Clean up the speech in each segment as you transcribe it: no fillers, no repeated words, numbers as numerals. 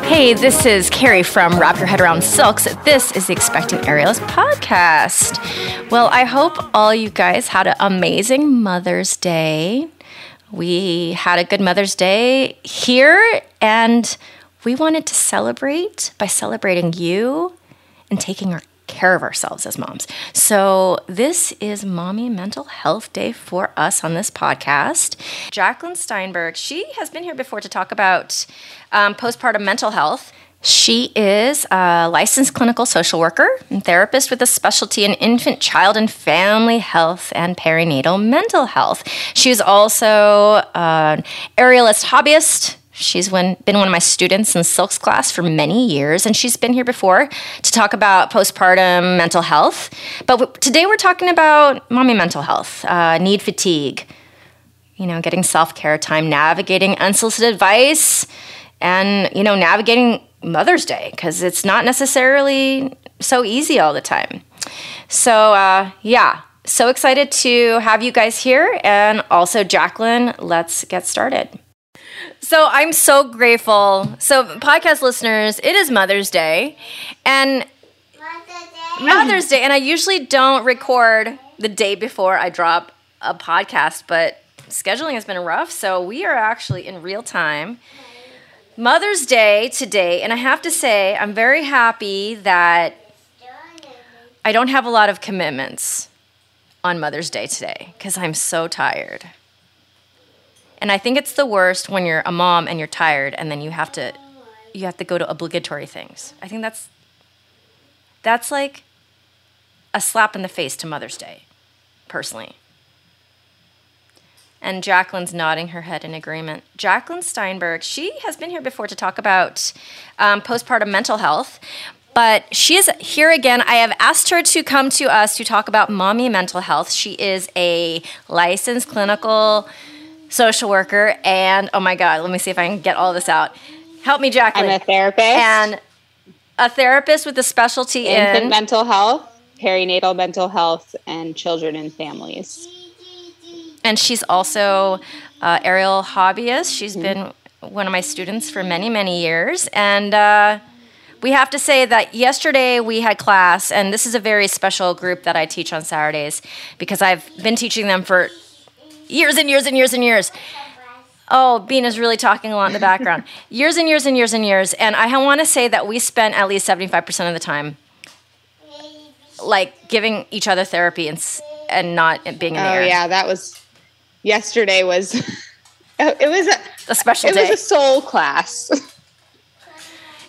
Hey, this is Carrie from Wrap Your Head Around Silks. This is the Expecting Aerialist podcast. Well, I hope all you guys had an amazing Mother's Day. We had a good Mother's Day here, and we wanted to celebrate by celebrating you and taking our care of ourselves as moms. So this is Mommy Mental Health Day for us on this podcast. Jacqueline Steinberg, she has been here before to talk about postpartum mental health. She is a licensed clinical social worker and therapist with a specialty in infant, child, and family health and perinatal mental health. She's also an aerialist hobbyist. She's been one of my students in Silk's class for many years, and she's been here before to talk about postpartum mental health. But today we're talking about mommy mental health, need fatigue, getting self-care time, navigating unsolicited advice, and, navigating Mother's Day, because it's not necessarily so easy all the time. So, so excited to have you guys here, and also Jacqueline, let's get started. So I'm so grateful. So podcast listeners, it is Mother's Day, and Mother's Day, and I usually don't record the day before I drop a podcast, but scheduling has been rough, so we are actually in real time. Mother's Day today, and I have to say I'm very happy that I don't have a lot of commitments on Mother's Day today because I'm so tired. And I think it's the worst when you're a mom and you're tired, and then you have to go to obligatory things. I think that's like a slap in the face to Mother's Day, personally. And Jacqueline's nodding her head in agreement. Jacqueline Steinberg, she has been here before to talk about postpartum mental health, but she is here again. I have asked her to come to us to talk about mommy mental health. She is a licensed clinical social worker, and oh my God, let me see if I can get all this out. Help me, Jacqueline. I'm a therapist. And a therapist with a specialty in mental health, perinatal mental health, and children and families. And she's also an aerial hobbyist. She's been one of my students for many, many years. And we have to say that yesterday we had class, and this is a very special group that I teach on Saturdays because I've been teaching them for years. Oh, Bina's really talking a lot in the background. years. And I want to say that we spent at least 75% of the time like giving each other therapy and not being in the air. Oh, yeah. Yesterday was, it was a special day. It was a soul class.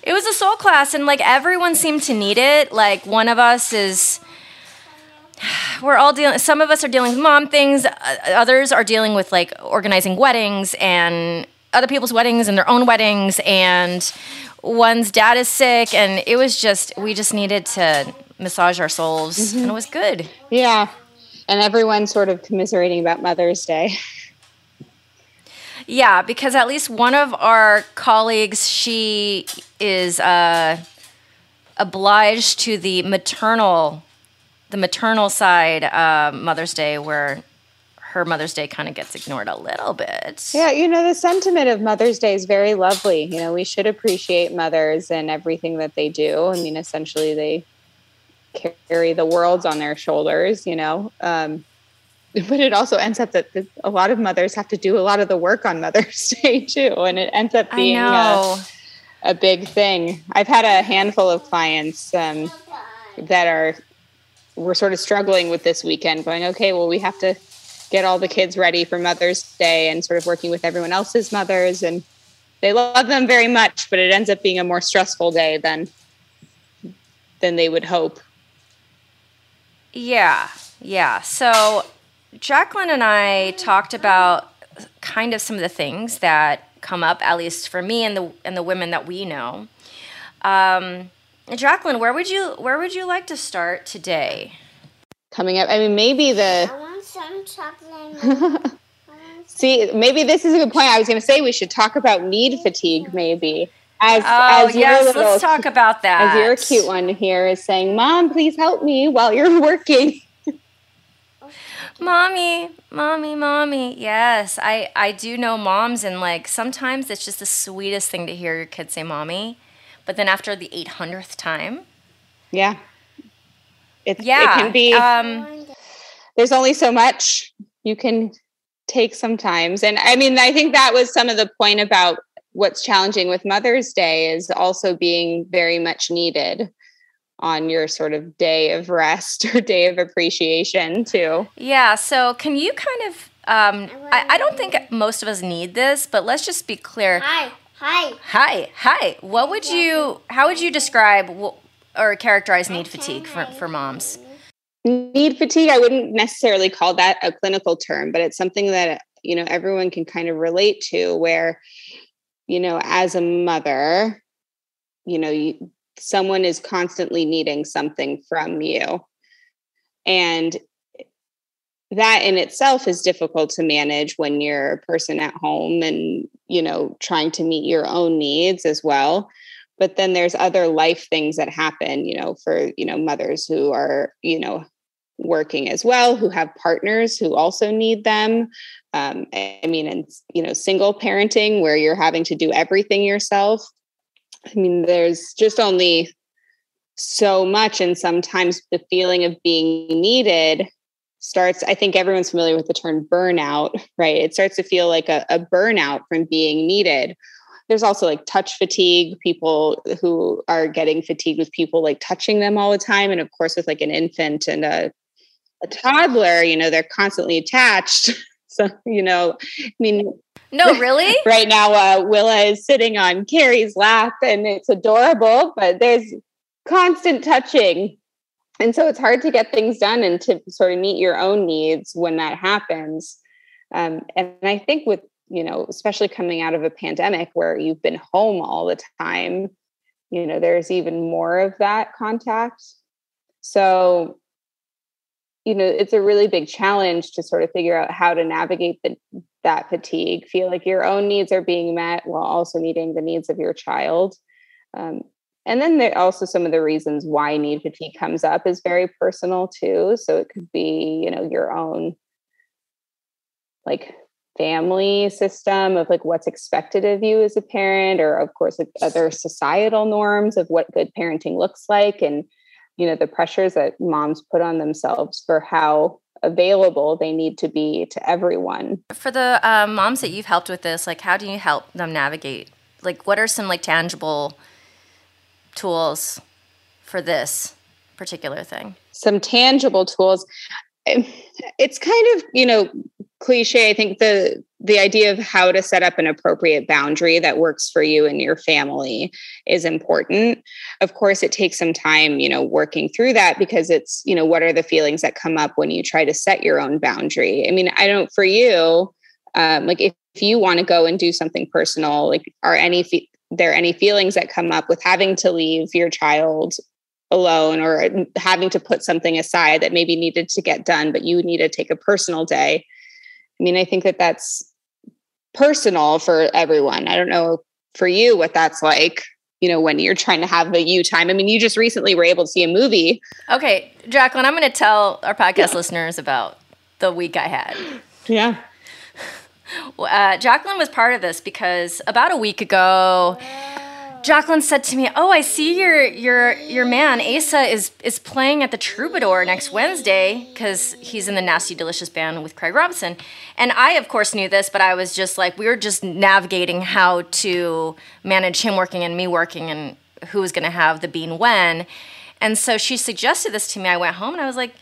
It was a soul class, and like everyone seemed to need it. Like one of us is... some of us are dealing with mom things, others are dealing with like organizing weddings and other people's weddings and their own weddings, and one's dad is sick, and it was just, we just needed to massage our souls, and it was good. Yeah, and everyone's sort of commiserating about Mother's Day. Yeah, because at least one of our colleagues, she is obliged to the maternal side, Mother's Day, where her Mother's Day kind of gets ignored a little bit. Yeah, the sentiment of Mother's Day is very lovely. We should appreciate mothers and everything that they do. I mean, essentially, they carry the world on their shoulders, but it also ends up that a lot of mothers have to do a lot of the work on Mother's Day, too, and it ends up being a big thing. I've had a handful of clients we're sort of struggling with this weekend, going, okay, well, we have to get all the kids ready for Mother's Day, and sort of working with everyone else's mothers, and they love them very much, but it ends up being a more stressful day than they would hope. Yeah. So Jacqueline and I talked about kind of some of the things that come up, at least for me and the women that we know. Jacqueline, where would you like to start today? Coming up, maybe the... I want some chocolate. See, maybe this is a good point. I was going to say we should talk about need fatigue, maybe. Let's talk about that. As your cute one here is saying, Mom, please help me while you're working. Mommy. Yes, I do know moms, and like sometimes it's just the sweetest thing to hear your kid say mommy. But then after the 800th time. Yeah. It can be. There's only so much you can take sometimes. And I mean, I think that was some of the point about what's challenging with Mother's Day is also being very much needed on your sort of day of rest or day of appreciation too. Yeah. So can you kind of, I don't think most of us need this, but let's just be clear. Hi. What would you, how would you describe or characterize need fatigue for moms? Need fatigue, I wouldn't necessarily call that a clinical term, but it's something that, you know, everyone can kind of relate to where, you know, as a mother, you know, someone is constantly needing something from you. And that in itself is difficult to manage when you're a person at home and, you know, trying to meet your own needs as well. But then there's other life things that happen, you know, for, you know, mothers who are, you know, working as well, who have partners who also need them. I mean, and, you know, single parenting where you're having to do everything yourself. I mean, there's just only so much. And sometimes the feeling of being needed starts, I think everyone's familiar with the term burnout, right? It starts to feel like a burnout from being needed. There's also like touch fatigue, people who are getting fatigued with people like touching them all the time. And of course, with like an infant and a toddler, you know, they're constantly attached. So, you know, I mean, no, really? Right now, Willa is sitting on Carrie's lap and it's adorable, but there's constant touching. And so it's hard to get things done and to sort of meet your own needs when that happens. And I think with, you know, especially coming out of a pandemic where you've been home all the time, you know, there's even more of that contact. So, you know, it's a really big challenge to sort of figure out how to navigate that fatigue, feel like your own needs are being met while also meeting the needs of your child. And then there also some of the reasons why need fatigue comes up is very personal too. So it could be, you know, your own like family system of like what's expected of you as a parent, or of course other societal norms of what good parenting looks like, and you know the pressures that moms put on themselves for how available they need to be to everyone. For the moms that you've helped with this, like how do you help them navigate? Like what are some like tangible tools for this particular thing? Some tangible tools. It's kind of, you know, cliche. I think the idea of how to set up an appropriate boundary that works for you and your family is important. Of course, it takes some time, you know, working through that because it's, you know, what are the feelings that come up when you try to set your own boundary? I mean, I don't, for you, like if you want to go and do something personal, like are there any feelings that come up with having to leave your child alone or having to put something aside that maybe needed to get done, but you need to take a personal day? I mean, I think that that's personal for everyone. I don't know for you what that's like, you know, when you're trying to have a you time. I mean, you just recently were able to see a movie. Okay, Jacqueline, I'm going to tell our podcast listeners about the week I had. Yeah. Jacqueline was part of this because about a week ago, Jacqueline said to me, "Oh, I see your man Asa is playing at the Troubadour next Wednesday because he's in the Nasty Delicious band with Craig Robinson." And I, of course, knew this, but I was just like, we were just navigating how to manage him working and me working and who was going to have the bean when. And so she suggested this to me. I went home and I was like,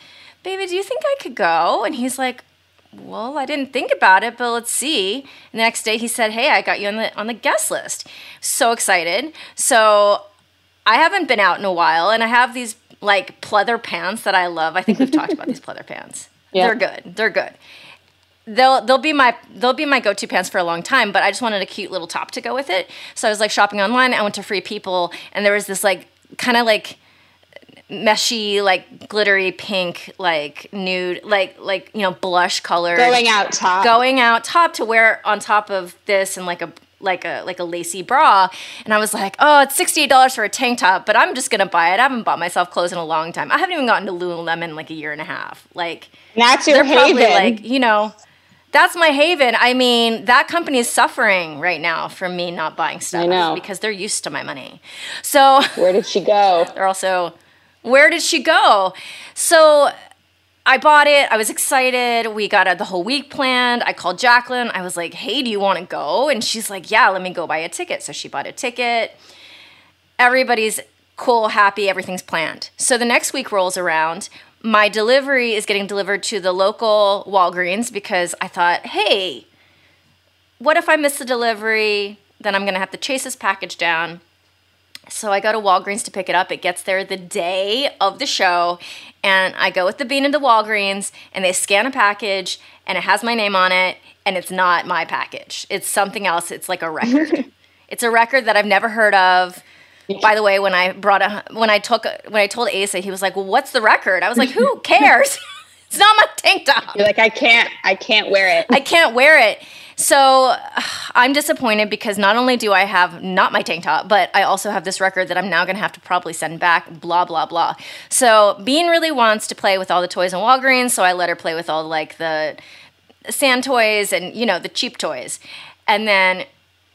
"Baby, do you think I could go?" And he's like, "Well, I didn't think about it, but let's see." And the next day he said, "Hey, I got you on the guest list." So excited. So I haven't been out in a while, and I have these like pleather pants that I love. I think we've talked about these pleather pants. Yeah. They're good. They'll be my go-to pants for a long time, but I just wanted a cute little top to go with it. So I was like shopping online. I went to Free People, and there was this like kind of like meshy, like glittery pink, like nude, like you know, blush color. Going out top to wear on top of this, and like a like a lacy bra. And I was like, oh, it's $68 for a tank top, but I'm just gonna buy it. I haven't bought myself clothes in a long time. I haven't even gotten to Lululemon in like a year and a half. Like, that's your haven. Like, you know, that's my haven. I mean, that company is suffering right now from me not buying stuff. I know. Because they're used to my money. So where did she go? They're also, where did she go? So I bought it. I was excited. We got the whole week planned. I called Jacqueline. I was like, hey, do you want to go? And she's like, yeah, let me go buy a ticket. So she bought a ticket. Everybody's cool, happy. Everything's planned. So the next week rolls around. My delivery is getting delivered to the local Walgreens because I thought, hey, what if I miss the delivery? Then I'm going to have to chase this package down. So I go to Walgreens to pick it up. It gets there the day of the show, and I go with the bean into Walgreens, and they scan a package, and it has my name on it, and it's not my package. It's something else. It's like a record. It's a record that I've never heard of. By the way, when I told Asa, he was like, "Well, what's the record?" I was like, "Who cares? It's not my tank top." You're like, "I can't wear it. I can't wear it." So I'm disappointed because not only do I have not my tank top, but I also have this record that I'm now going to have to probably send back, blah, blah, blah. So Bean really wants to play with all the toys in Walgreens, so I let her play with all like the sand toys and, you know, the cheap toys. And then,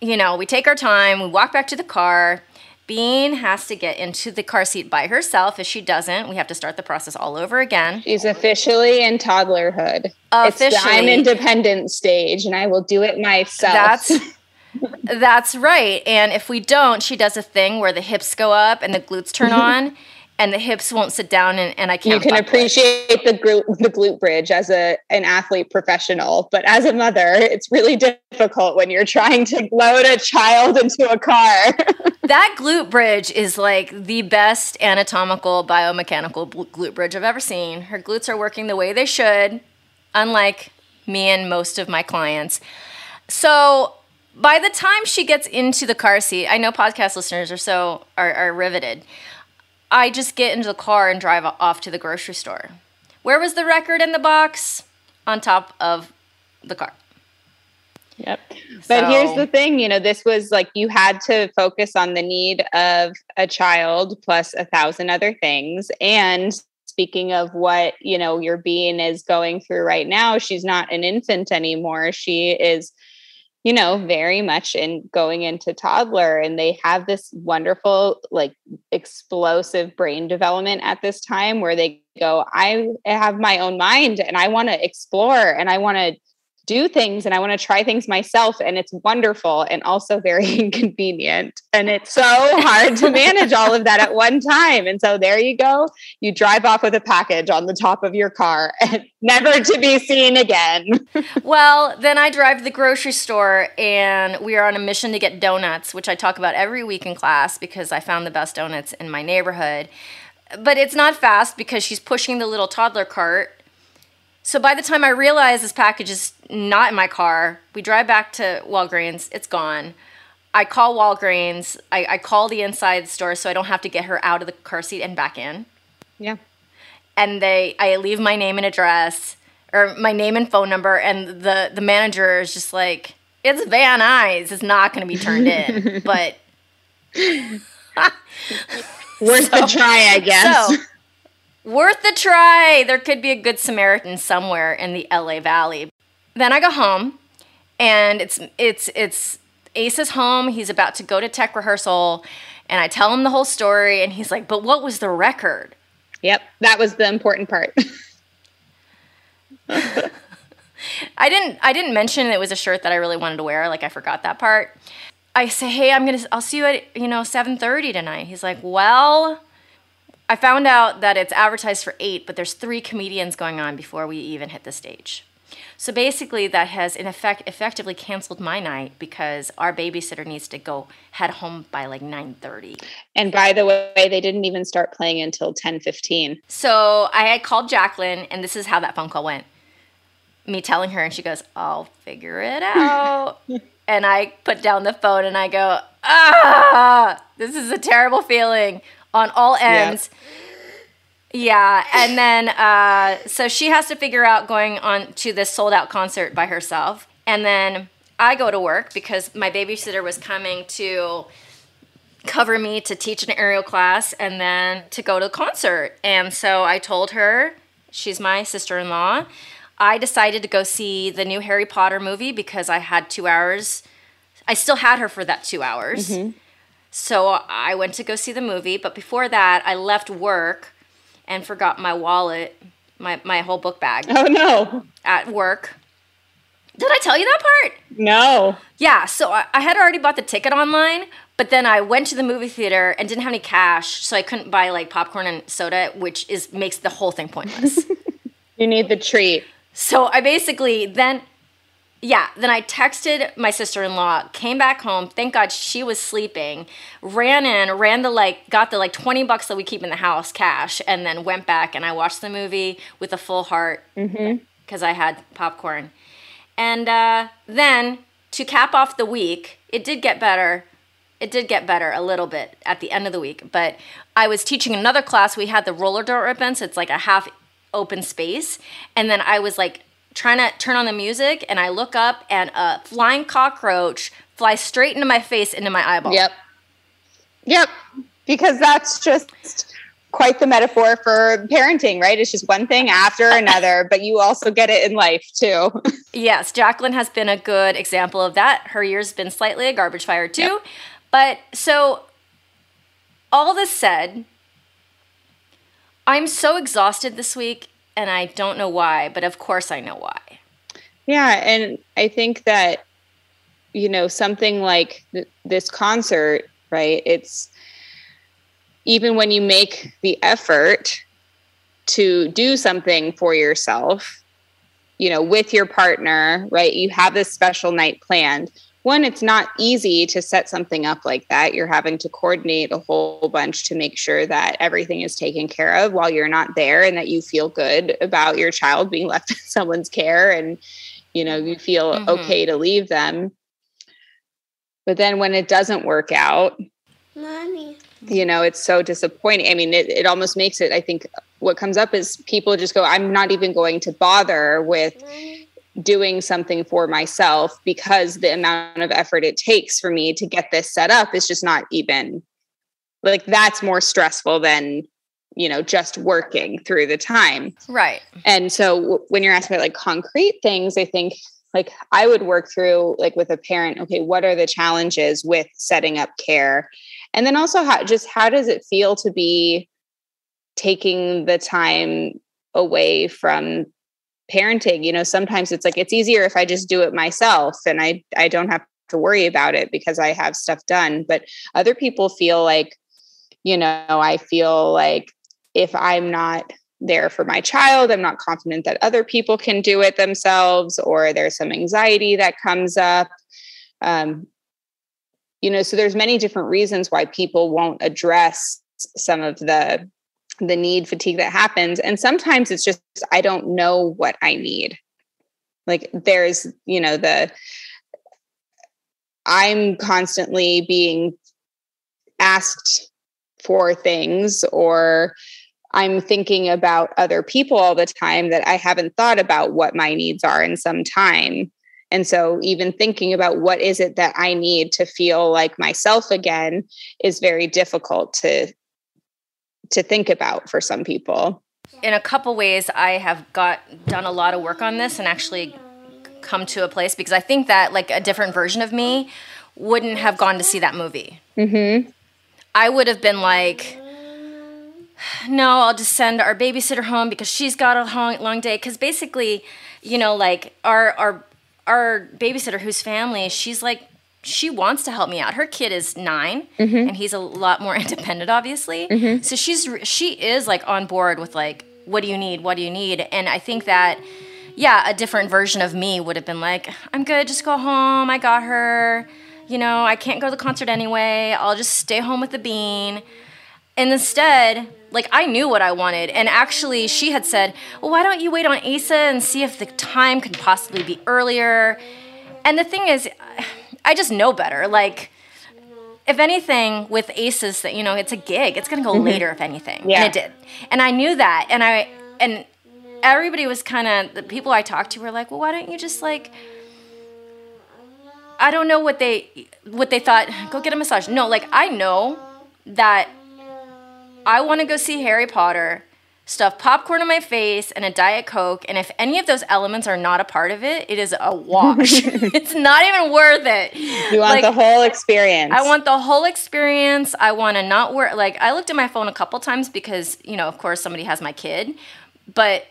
you know, we take our time, we walk back to the car. Bean has to get into the car seat by herself. If she doesn't, we have to start the process all over again. She's officially in toddlerhood. Officially. It's the I'm independent stage, and I will do it myself. That's right. And if we don't, she does a thing where the hips go up and the glutes turn on, and the hips won't sit down, and I can't. You can appreciate the glute bridge as an athlete professional, but as a mother, it's really difficult when you're trying to load a child into a car. That glute bridge is like the best anatomical, biomechanical glute bridge I've ever seen. Her glutes are working the way they should, unlike me and most of my clients. So by the time she gets into the car seat, I know podcast listeners are riveted. I just get into the car and drive off to the grocery store. Where was the record in the box? On top of the car. Yep. But here's the thing, you know, this was like, you had to focus on the need of a child plus 1,000 other things. And speaking of what, you know, your being is going through right now, she's not an infant anymore. She is, you know, very much in going into toddler, and they have this wonderful, like, explosive brain development at this time where they go, I have my own mind and I want to explore and I want to do things and I want to try things myself. And it's wonderful and also very inconvenient. And it's so hard to manage all of that at one time. And so there you go. You drive off with a package on the top of your car and never to be seen again. Well, then I drive to the grocery store and we are on a mission to get donuts, which I talk about every week in class because I found the best donuts in my neighborhood. But it's not fast because she's pushing the little toddler cart. So by the time I realize this package is not in my car, we drive back to Walgreens. It's gone. I call Walgreens. I call the inside store so I don't have to get her out of the car seat and back in. Yeah. And I leave my name and address, or my name and phone number, and the manager is just like, it's Van Nuys. It's not going to be turned in. But worth a try, I guess. So, worth a try. There could be a good Samaritan somewhere in the LA Valley. Then I go home, and it's Ace's home. He's about to go to tech rehearsal, and I tell him the whole story, and he's like, but what was the record? Yep, that was the important part. I didn't mention it was a shirt that I really wanted to wear. Like, I forgot that part. I say, hey, I'll see you at 7:30 tonight. He's like, well, I found out that it's advertised for 8, but there's 3 comedians going on before we even hit the stage. So basically that has, in effect, effectively canceled my night because our babysitter needs to head home by like 9:30. And by the way, they didn't even start playing until 10:15. So I had called Jacqueline, and this is how that phone call went. Me telling her, and she goes, I'll figure it out. And I put down the phone and I go, this is a terrible feeling. On all ends. Yeah. And then, so she has to figure out going on to this sold out concert by herself. And then I go to work because my babysitter was coming to cover me to teach an aerial class and then to go to the concert. And so I told her, she's my sister-in-law, I decided to go see the new Harry Potter movie because I had 2 hours. I still had her for that 2 hours. Mm-hmm. So I went to go see the movie. But before that, I left work and forgot my wallet, my whole book bag. Oh, no. At work. Did I tell you that part? No. Yeah, so I had already bought the ticket online, but then I went to the movie theater and didn't have any cash, so I couldn't buy like popcorn and soda, which makes the whole thing pointless. You need the treat. So I basically then I texted my sister-in-law, came back home, thank God she was sleeping, got the $20 that we keep in the house cash, and then went back and I watched the movie with a full heart because I had popcorn. And then to cap off the week, it did get better. It did get better a little bit at the end of the week. But I was teaching another class. We had the roller door open, so it's like a half open space. And then I was like trying to turn on the music, and I look up, and a flying cockroach flies straight into my face, into my eyeball. Yep. Because that's just quite the metaphor for parenting, right? It's just one thing after another, but you also get it in life too. Yes, Jacqueline has been a good example of that. Her year's been slightly a garbage fire too. Yep. But so all this said, I'm so exhausted this week and I don't know why, but of course I know why. Yeah, and I think that, you know, something like this concert, right? It's even when you make the effort to do something for yourself, you know, with your partner, right? You have this special night planned. One, it's not easy to set something up like that. You're having to coordinate a whole bunch to make sure that everything is taken care of while you're not there and that you feel good about your child being left in someone's care and, you know, you feel okay to leave them. But then when it doesn't work out, Mommy, you know, it's so disappointing. I mean, it almost makes it, I think what comes up is people just go, I'm not even going to bother with doing something for myself because the amount of effort it takes for me to get this set up is just not even, like, that's more stressful than, you know, just working through the time. Right. And so when you're asking about like concrete things, I think like I would work through like with a parent, okay, what are the challenges with setting up care? And then also how does it feel to be taking the time away from parenting? You know, sometimes it's like, it's easier if I just do it myself and I don't have to worry about it because I have stuff done. But other people feel like, you know, I feel like if I'm not there for my child, I'm not confident that other people can do it themselves, or there's some anxiety that comes up. You know, so there's many different reasons why people won't address some of the need fatigue that happens. And sometimes it's just, I don't know what I need. Like there's, you know, I'm constantly being asked for things, or I'm thinking about other people all the time that I haven't thought about what my needs are in some time. And so even thinking about what is it that I need to feel like myself again is very difficult to think about for some people. In a couple ways, I have done a lot of work on this and actually come to a place, because I think that like a different version of me wouldn't have gone to see that movie. Mm-hmm. I would have been like, no, I'll just send our babysitter home because she's got a long day. Because basically, you know, like our babysitter, whose family, she's like, she wants to help me out. Her kid is 9 and he's a lot more independent, obviously. Mm-hmm. So she is like on board with like, what do you need? What do you need? And I think that, yeah, a different version of me would have been like, I'm good. Just go home. I got her. You know, I can't go to the concert anyway. I'll just stay home with the bean. And instead, like, I knew what I wanted. And actually, she had said, well, why don't you wait on Asa and see if the time could possibly be earlier? And the thing is, I just know better. Like, if anything, with Asa's, you know, it's a gig. It's going to go later, if anything. Yeah. And it did. And I knew that. And everybody was the people I talked to were like, well, why don't you just, like, I don't know what they thought, go get a massage. No, like I know that I want to go see Harry Potter, stuff popcorn in my face and a Diet Coke, and if any of those elements are not a part of it, it is a wash. It's not even worth it. You want like, the whole experience. I want the whole experience. I want to not work. Like I looked at my phone a couple times because, you know, of course somebody has my kid, but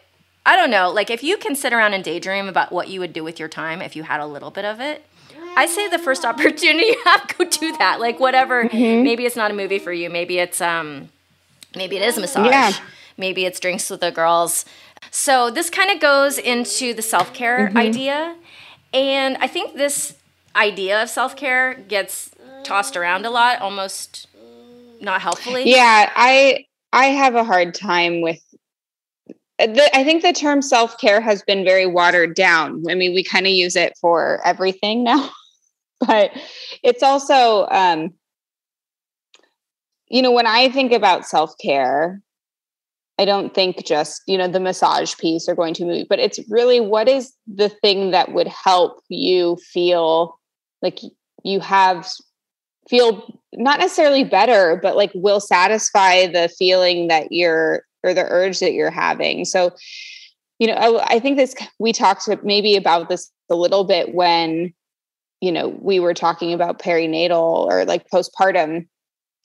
I don't know. Like if you can sit around and daydream about what you would do with your time if you had a little bit of it, I say the first opportunity you have, go do that. Like whatever. Mm-hmm. Maybe it's not a movie for you. Maybe it's maybe it is a massage. Yeah. Maybe it's drinks with the girls. So this kind of goes into the self-care mm-hmm. idea. And I think this idea of self-care gets tossed around a lot, almost not helpfully. Yeah, I have a hard time with I think the term self-care has been very watered down. I mean, we kind of use it for everything now, but it's also, you know, when I think about self-care, I don't think just, you know, the massage piece or going to a movie, but it's really what is the thing that would help you feel like you feel not necessarily better, but like will satisfy the feeling that you're, or the urge that you're having. So, you know, I think this, we talked maybe about this a little bit when, you know, we were talking about perinatal or like postpartum,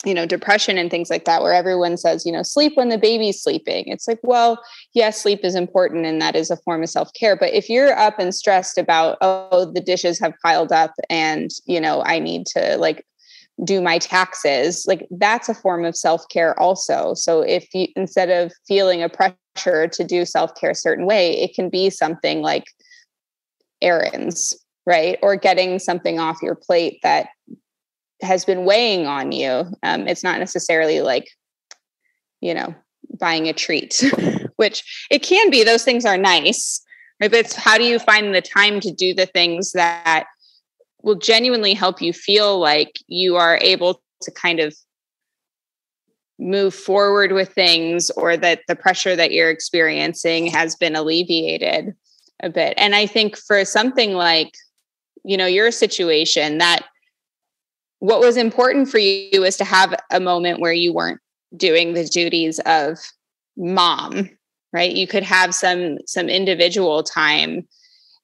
you know, depression and things like that, where everyone says, you know, sleep when the baby's sleeping. It's like, well, yes, sleep is important and that is a form of self-care. But if you're up and stressed about, oh, the dishes have piled up and, you know, I need to like do my taxes, like that's a form of self-care also. So if you, instead of feeling a pressure to do self-care a certain way, it can be something like errands, right? Or getting something off your plate that has been weighing on you. It's not necessarily like, you know, buying a treat, which it can be. Those things are nice, right? But it's how do you find the time to do the things that will genuinely help you feel like you are able to kind of move forward with things, or that the pressure that you're experiencing has been alleviated a bit. And I think for something like, you know, your situation, that what was important for you is to have a moment where you weren't doing the duties of mom, right? You could have some individual time,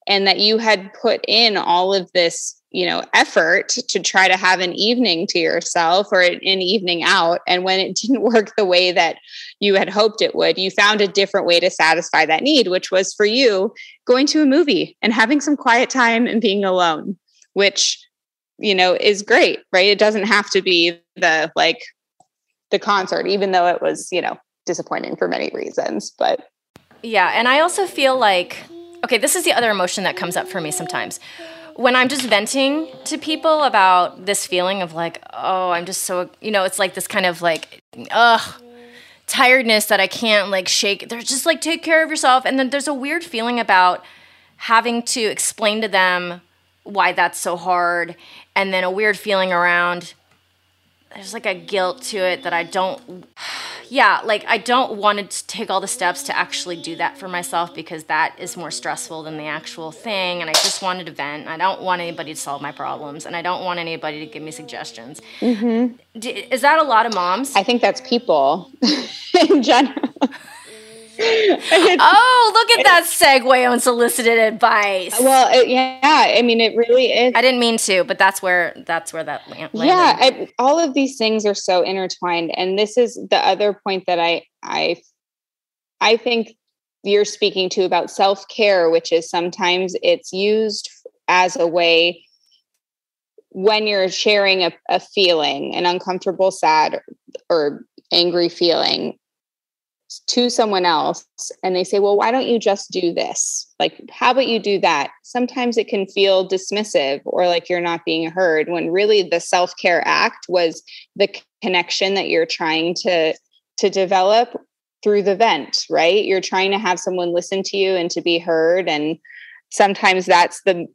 and that you had put in all of this, you know, effort to try to have an evening to yourself or an evening out. And when it didn't work the way that you had hoped it would, you found a different way to satisfy that need, which was for you going to a movie and having some quiet time and being alone, which, you know, is great, right? It doesn't have to be the, like the concert, even though it was, you know, disappointing for many reasons, but. Yeah. And I also feel like, okay, this is the other emotion that comes up for me sometimes. When I'm just venting to people about this feeling of like, oh, I'm just so, you know, it's like this kind of like, ugh, tiredness that I can't like shake. They're just like, take care of yourself. And then there's a weird feeling about having to explain to them why that's so hard. And then a weird feeling around, there's like a guilt to it that I don't, yeah, like I don't want to take all the steps to actually do that for myself because that is more stressful than the actual thing. And I just wanted to vent. I don't want anybody to solve my problems, and I don't want anybody to give me suggestions. Mm-hmm. Is that a lot of moms? I think that's people in general. Oh, look at that segue on unsolicited advice. Well, yeah, I mean, it really is. I didn't mean to, but that's where that landed. Yeah, all of these things are so intertwined. And this is the other point that I think you're speaking to about self-care, which is sometimes it's used as a way when you're sharing a feeling, an uncomfortable, sad, or angry feeling to someone else, and they say, well, why don't you just do this? Like, how about you do that? Sometimes it can feel dismissive or like you're not being heard, when really the self-care act was the connection that you're trying to develop through the vent, right? You're trying to have someone listen to you and to be heard. And sometimes that's the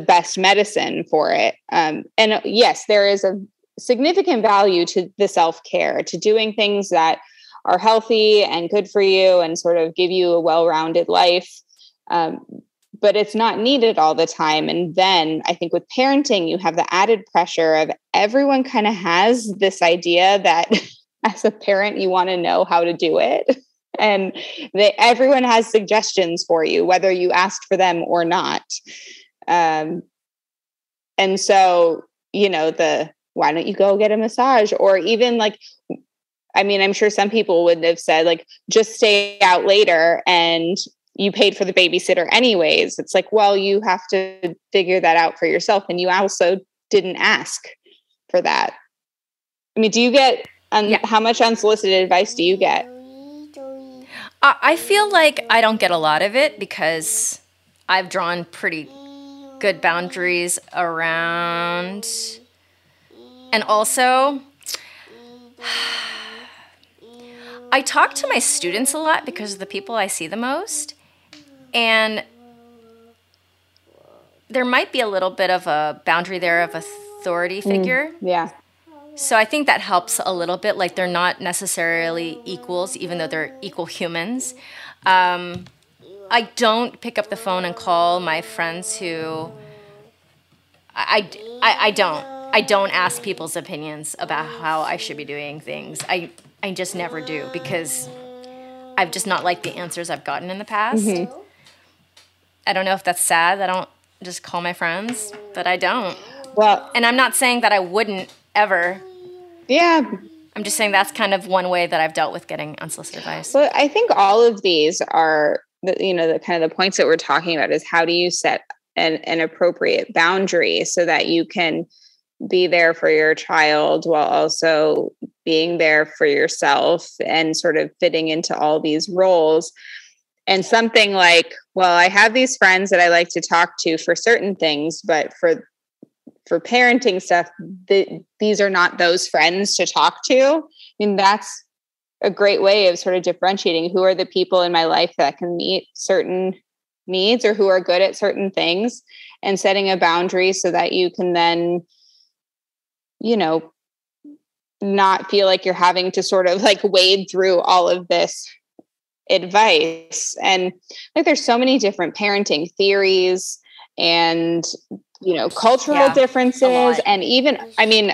best medicine for it. And yes, there is a significant value to the self-care, to doing things that are healthy and good for you and sort of give you a well-rounded life. but it's not needed all the time. And then I think with parenting, you have the added pressure of everyone kind of has this idea that as a parent, you want to know how to do it. And everyone has suggestions for you, whether you asked for them or not. And so, you know, why don't you go get a massage? Or even like, I mean, I'm sure some people would have said like, just stay out later and you paid for the babysitter anyways. It's like, well, you have to figure that out for yourself. And you also didn't ask for that. I mean, do you get, how much unsolicited advice do you get? I feel like I don't get a lot of it because I've drawn pretty good boundaries around. And also, I talk to my students a lot because of the people I see the most. And there might be a little bit of a boundary there of authority figure. Yeah. So I think that helps a little bit. Like they're not necessarily equals, even though they're equal humans. I don't pick up the phone and call my friends who I don't ask people's opinions about how I should be doing things. I just never do because I've just not liked the answers I've gotten in the past. Mm-hmm. I don't know if that's sad. I don't just call my friends, but I don't. Well, and I'm not saying that I wouldn't ever. Yeah. I'm just saying that's kind of one way that I've dealt with getting unsolicited advice. Well, I think all of these are, the kind of the points that we're talking about is how do you set an appropriate boundary so that you can be there for your child while also being there for yourself and sort of fitting into all these roles. And something like, well, I have these friends that I like to talk to for certain things, but for parenting stuff, these are not those friends to talk to. I mean, that's a great way of sort of differentiating who are the people in my life that can meet certain needs or who are good at certain things, and setting a boundary so that you can then, you know, not feel like you're having to sort of like wade through all of this advice. And like, there's so many different parenting theories and, you know, cultural differences. And even, I mean,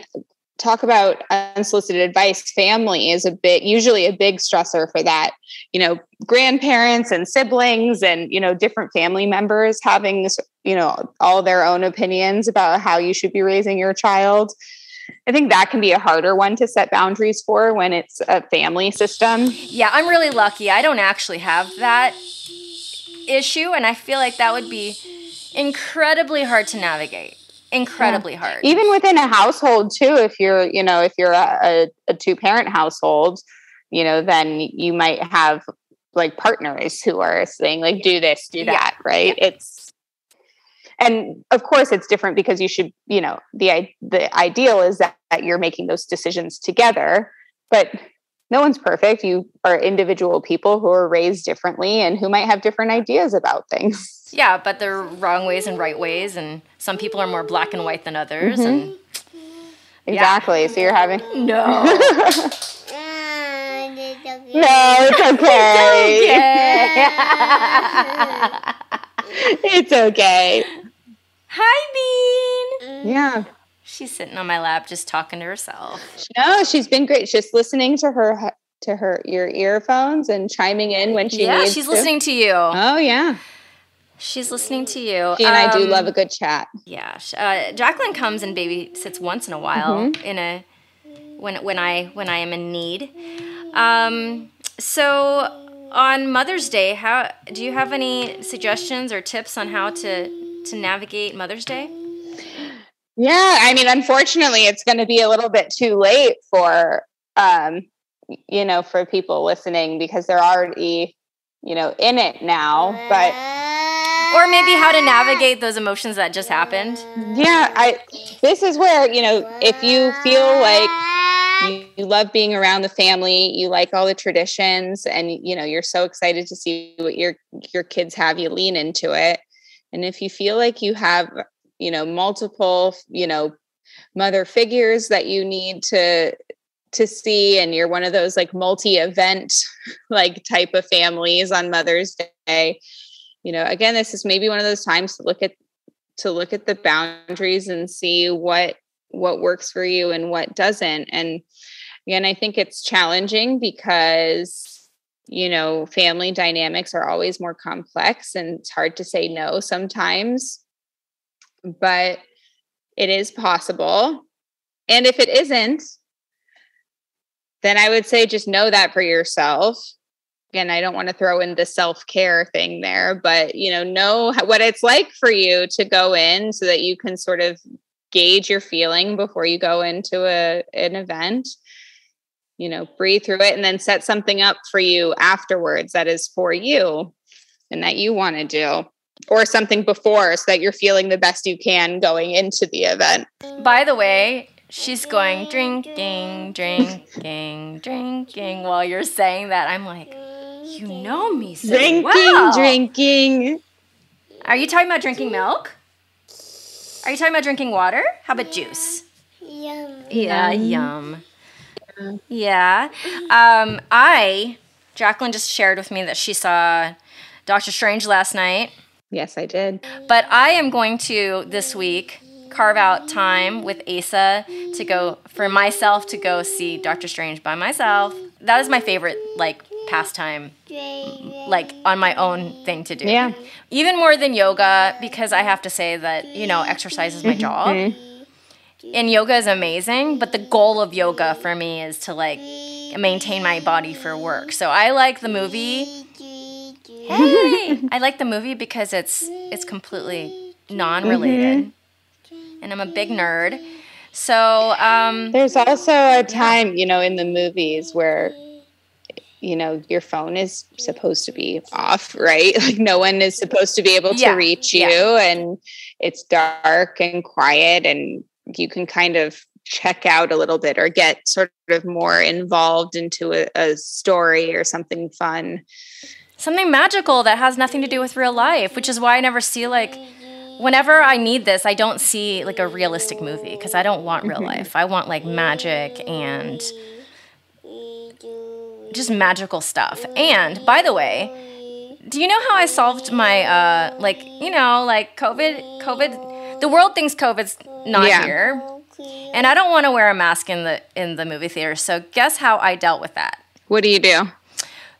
talk about unsolicited advice. Family is usually a big stressor for that, you know, grandparents and siblings and, you know, different family members having, you know, all their own opinions about how you should be raising your child. I think that can be a harder one to set boundaries for when it's a family system. Yeah, I'm really lucky. I don't actually have that issue. And I feel like that would be incredibly hard to navigate. Incredibly hard. Even within a household too, if you're a two-parent household, you know, then you might have like partners who are saying like, do this, do that, right? Yeah. And of course it's different because you should, you know, the ideal is that you're making those decisions together, but no one's perfect. You are individual people who are raised differently and who might have different ideas about things. Yeah, but there are wrong ways and right ways, and some people are more black and white than others. Mm-hmm. And exactly. Yeah. So you're having... No. No, it's okay. It's okay. Hi, Bean. Yeah. She's sitting on my lap just talking to herself. No, she's been great. Just listening to your earphones and chiming in when she needs to. Yeah, she's listening to you. Oh, yeah. She's listening to you. She and I do love a good chat. Yeah. Jacqueline comes and babysits once in a while when I am in need. So on Mother's Day, how do you have any suggestions or tips on how to navigate Mother's Day? Yeah, I mean, unfortunately, it's going to be a little bit too late for, you know, for people listening because they're already, you know, in it now. But or maybe how to navigate those emotions that just happened. Yeah, this is where, you know, if you feel like you love being around the family, you like all the traditions, and you know you're so excited to see what your kids have, you lean into it. And if you feel like you have, you know, multiple, you know, mother figures that you need to see, and you're one of those like multi-event like type of families on Mother's Day, you know, again, this is maybe one of those times to look at the boundaries and see what works for you and what doesn't. And again, I think it's challenging because, you know, family dynamics are always more complex and it's hard to say no sometimes, but it is possible. And if it isn't, then I would say just know that for yourself. Again, I don't want to throw in the self-care thing there, but, you know what it's like for you to go in so that you can sort of gauge your feeling before you go into an event, you know, breathe through it and then set something up for you afterwards that is for you and that you want to do, or something before so that you're feeling the best you can going into the event. By the way, she's going drinking, drinking. While you're saying that, I'm like, you know me so well. Drinking. Are you talking about drinking milk? Are you talking about drinking water? How about juice? Yum. Yeah, yum. Yeah. Jacqueline just shared with me that she saw Dr. Strange last night. Yes, I did. But I am going to, this week, carve out time with Asa to go, for myself to go see Dr. Strange by myself. That is my favorite, like, pastime, like, on my own thing to do. Yeah. Even more than yoga, because I have to say that, you know, exercise is my job. And yoga is amazing, but the goal of yoga for me is to, like, maintain my body for work. So I like the movie. Hey! I like the movie because it's completely non-related. And I'm a big nerd. So there's also a time, you know, in the movies where, you know, your phone is supposed to be off, right? Like no one is supposed to be able to reach you and it's dark and quiet and you can kind of check out a little bit or get sort of more involved into a story or something fun. Something magical that has nothing to do with real life, which is why I never see like, whenever I need this, I don't see like a realistic movie because I don't want real life. I want like magic and just magical stuff. And by the way, do you know how I solved my like, you know, like COVID, the world thinks COVID's not here. And I don't want to wear a mask in the movie theater. So guess how I dealt with that? What do you do?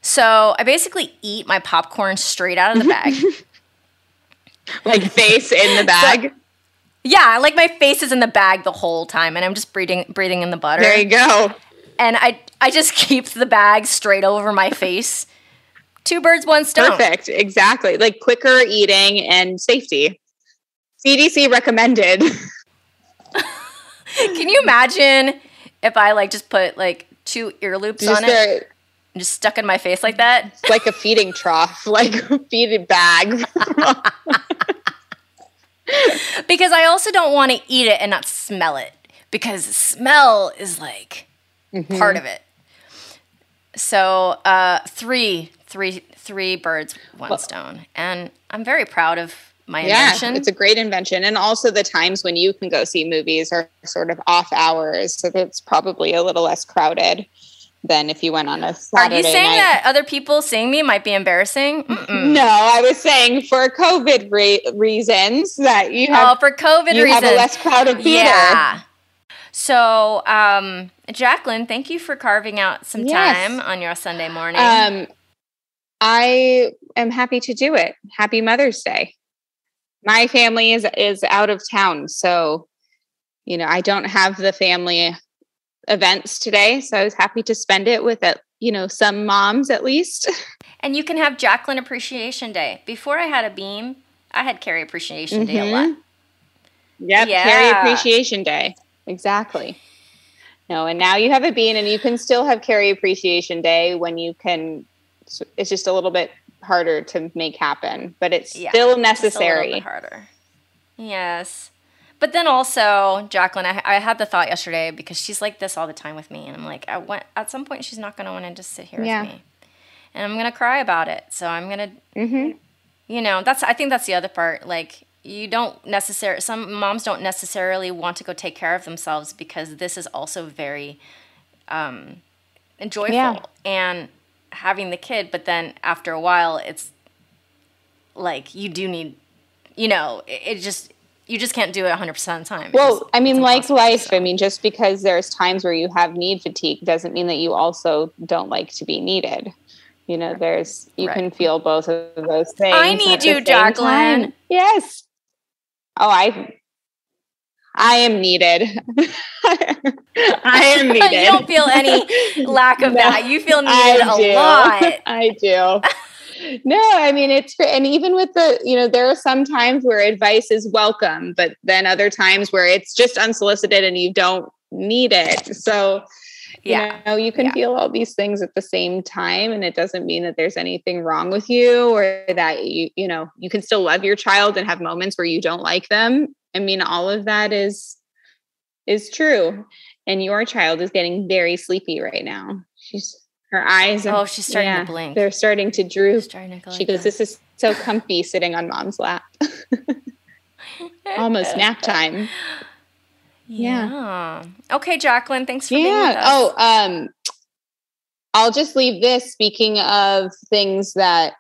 So I basically eat my popcorn straight out of the bag. Like face in the bag. So, yeah, like my face is in the bag the whole time and I'm just breathing in the butter. There you go. And I just keep the bag straight over my face. Two birds, one stone. Perfect. Exactly. Like quicker eating and safety. CDC recommended. Can you imagine if I like just put like two earloops on it? Just stuck in my face like that. It's like a feeding trough, like a feeding bag. Because I also don't want to eat it and not smell it, because smell is like part of it. So three birds, one stone. And I'm very proud of my invention. It's a great invention. And also the times when you can go see movies are sort of off hours. So that's probably a little less crowded than if you went on a Saturday night. Are you saying that other people seeing me might be embarrassing? Mm-mm. No, I was saying for COVID reasons that you have. Oh, for COVID you reasons, have a less crowded theater. Yeah. So, Jacqueline, thank you for carving out some time on your Sunday morning. I am happy to do it. Happy Mother's Day. My family is out of town, so you know I don't have the family events today. So I was happy to spend it with, you know, some moms at least. And you can have Jacqueline Appreciation Day. Before I had a beam, I had Carrie Appreciation Day a lot. Yep. Yeah. Carrie Appreciation Day. Exactly. No. And now you have a bean and you can still have Carrie Appreciation Day when you can, it's just a little bit harder to make happen, but it's still necessary. It's a little bit harder. Yes. But then also, Jacqueline, I had the thought yesterday because she's like this all the time with me. And I'm like, at some point, she's not going to want to just sit here with me. And I'm going to cry about it. So I'm going to, you know, I think that's the other part. Like, some moms don't necessarily want to go take care of themselves because this is also very joyful and having the kid. But then after a while, it's like you do need, you know, you just can't do it 100% of the time. Well, I mean, like life, I mean, just because there's times where you have need fatigue doesn't mean that you also don't like to be needed. You know, there's, you can feel both of those things. I need you, Jacqueline. Yes. Oh, I am needed. I am needed. You don't feel any lack of that. You feel needed a lot. I do. No, I mean, it's, and even with the, you know, there are some times where advice is welcome, but then other times where it's just unsolicited and you don't need it. So, you know, you can feel all these things at the same time, and it doesn't mean that there's anything wrong with you, or that you know, you can still love your child and have moments where you don't like them. I mean, all of that is true. And your child is getting very sleepy right now. Her eyes are, she's starting to blink. They're starting to droop. She goes, "This is so comfy sitting on mom's lap." Almost nap time. Yeah. Okay, Jacqueline, thanks for being with us. I'll just leave this. Speaking of things that,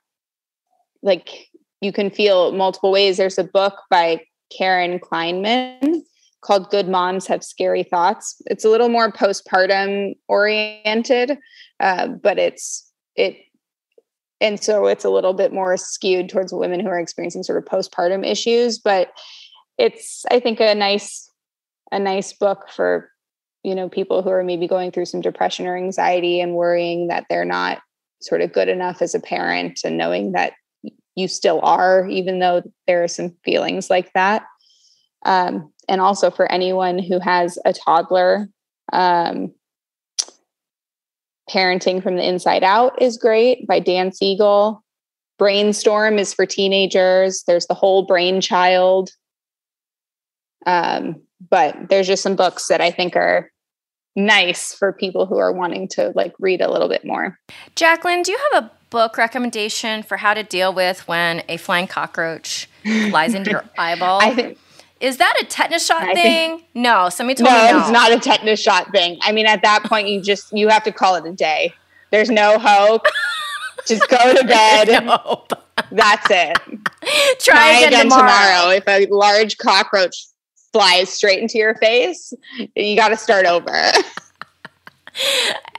like, you can feel multiple ways, there's a book by Karen Kleiman called Good Moms Have Scary Thoughts. It's a little more postpartum oriented, but so it's a little bit more skewed towards women who are experiencing sort of postpartum issues, but it's, I think, a nice book for, you know, people who are maybe going through some depression or anxiety and worrying that they're not sort of good enough as a parent, and knowing that you still are, even though there are some feelings like that. And also for anyone who has a toddler, Parenting from the Inside Out is great by Dan Siegel. Brainstorm is for teenagers. There's the Whole-Brain Child. But there's just some books that I think are nice for people who are wanting to, like, read a little bit more. Jacqueline, do you have a book recommendation for how to deal with when a flying cockroach flies into your eyeball? Is that a tetanus shot thing? No, somebody told me no. No, it's not a tetanus shot thing. I mean, at that point, you have to call it a day. There's no hope. Just go to bed. No. That's it. Try again tomorrow. If a large cockroach flies straight into your face, you got to start over.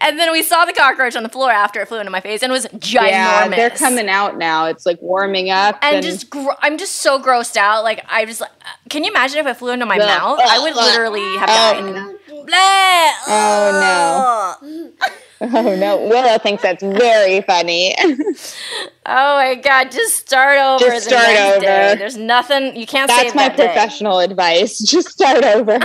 And then we saw the cockroach on the floor after it flew into my face, and it was ginormous. Yeah, they're coming out now. It's like warming up. And I'm just so grossed out. Like, can you imagine if it flew into my mouth? I would literally have died. Oh no. Willow thinks that's very funny. Oh my God. Just start over. Just start over. Day. There's nothing. You can't save that. That's my professional advice. Just start over.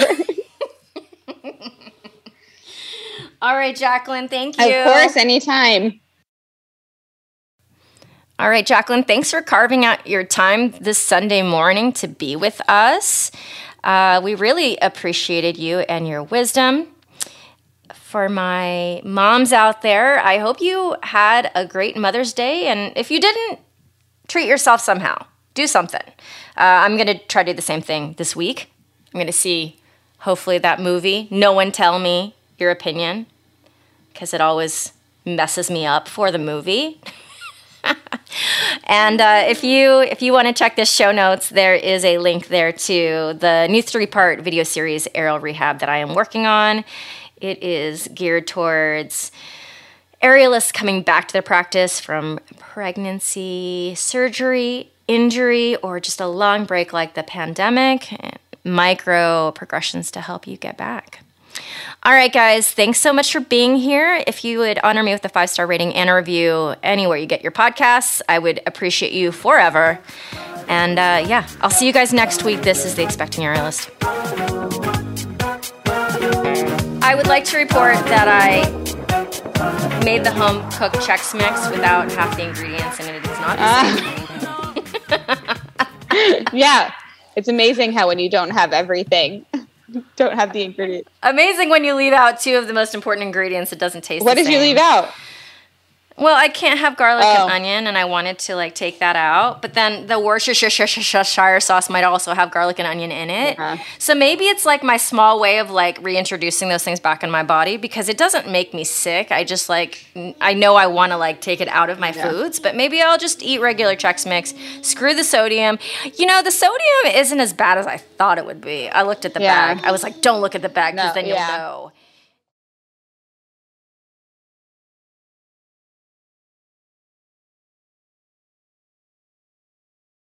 All right, Jacqueline, thank you. Of course, anytime. All right, Jacqueline, thanks for carving out your time this Sunday morning to be with us. We really appreciated you and your wisdom. For my moms out there, I hope you had a great Mother's Day. And if you didn't, treat yourself somehow. Do something. I'm going to try to do the same thing this week. I'm going to see, hopefully, that movie, No One Tell Me Your Opinion, because it always messes me up for the movie. And if you want to check the show notes, there is a link there to the new 3-part video series, Aerial Rehab, that I am working on. It is geared towards aerialists coming back to their practice from pregnancy, surgery, injury, or just a long break like the pandemic, and micro progressions to help you get back. All right, guys, thanks so much for being here. If you would honor me with a 5-star rating and a review anywhere you get your podcasts, I would appreciate you forever. And I'll see you guys next week. This is The Expecting Aerialist. I would like to report that I made the home-cooked Chex Mix without half the ingredients, and it is not the same. Yeah, it's amazing how when you don't have everything... Don't have the ingredients. Amazing when you leave out 2 of the most important ingredients, it doesn't taste the same. What did you leave out? Well, I can't have garlic and onion, and I wanted to like take that out. But then the Worcestershire sauce might also have garlic and onion in it. Yeah. So maybe it's like my small way of like reintroducing those things back in my body, because it doesn't make me sick. I just like, I know I want to like take it out of my foods, but maybe I'll just eat regular Chex Mix. Screw the sodium. You know, the sodium isn't as bad as I thought it would be. I looked at the bag. I was like, don't look at the bag because then you'll know.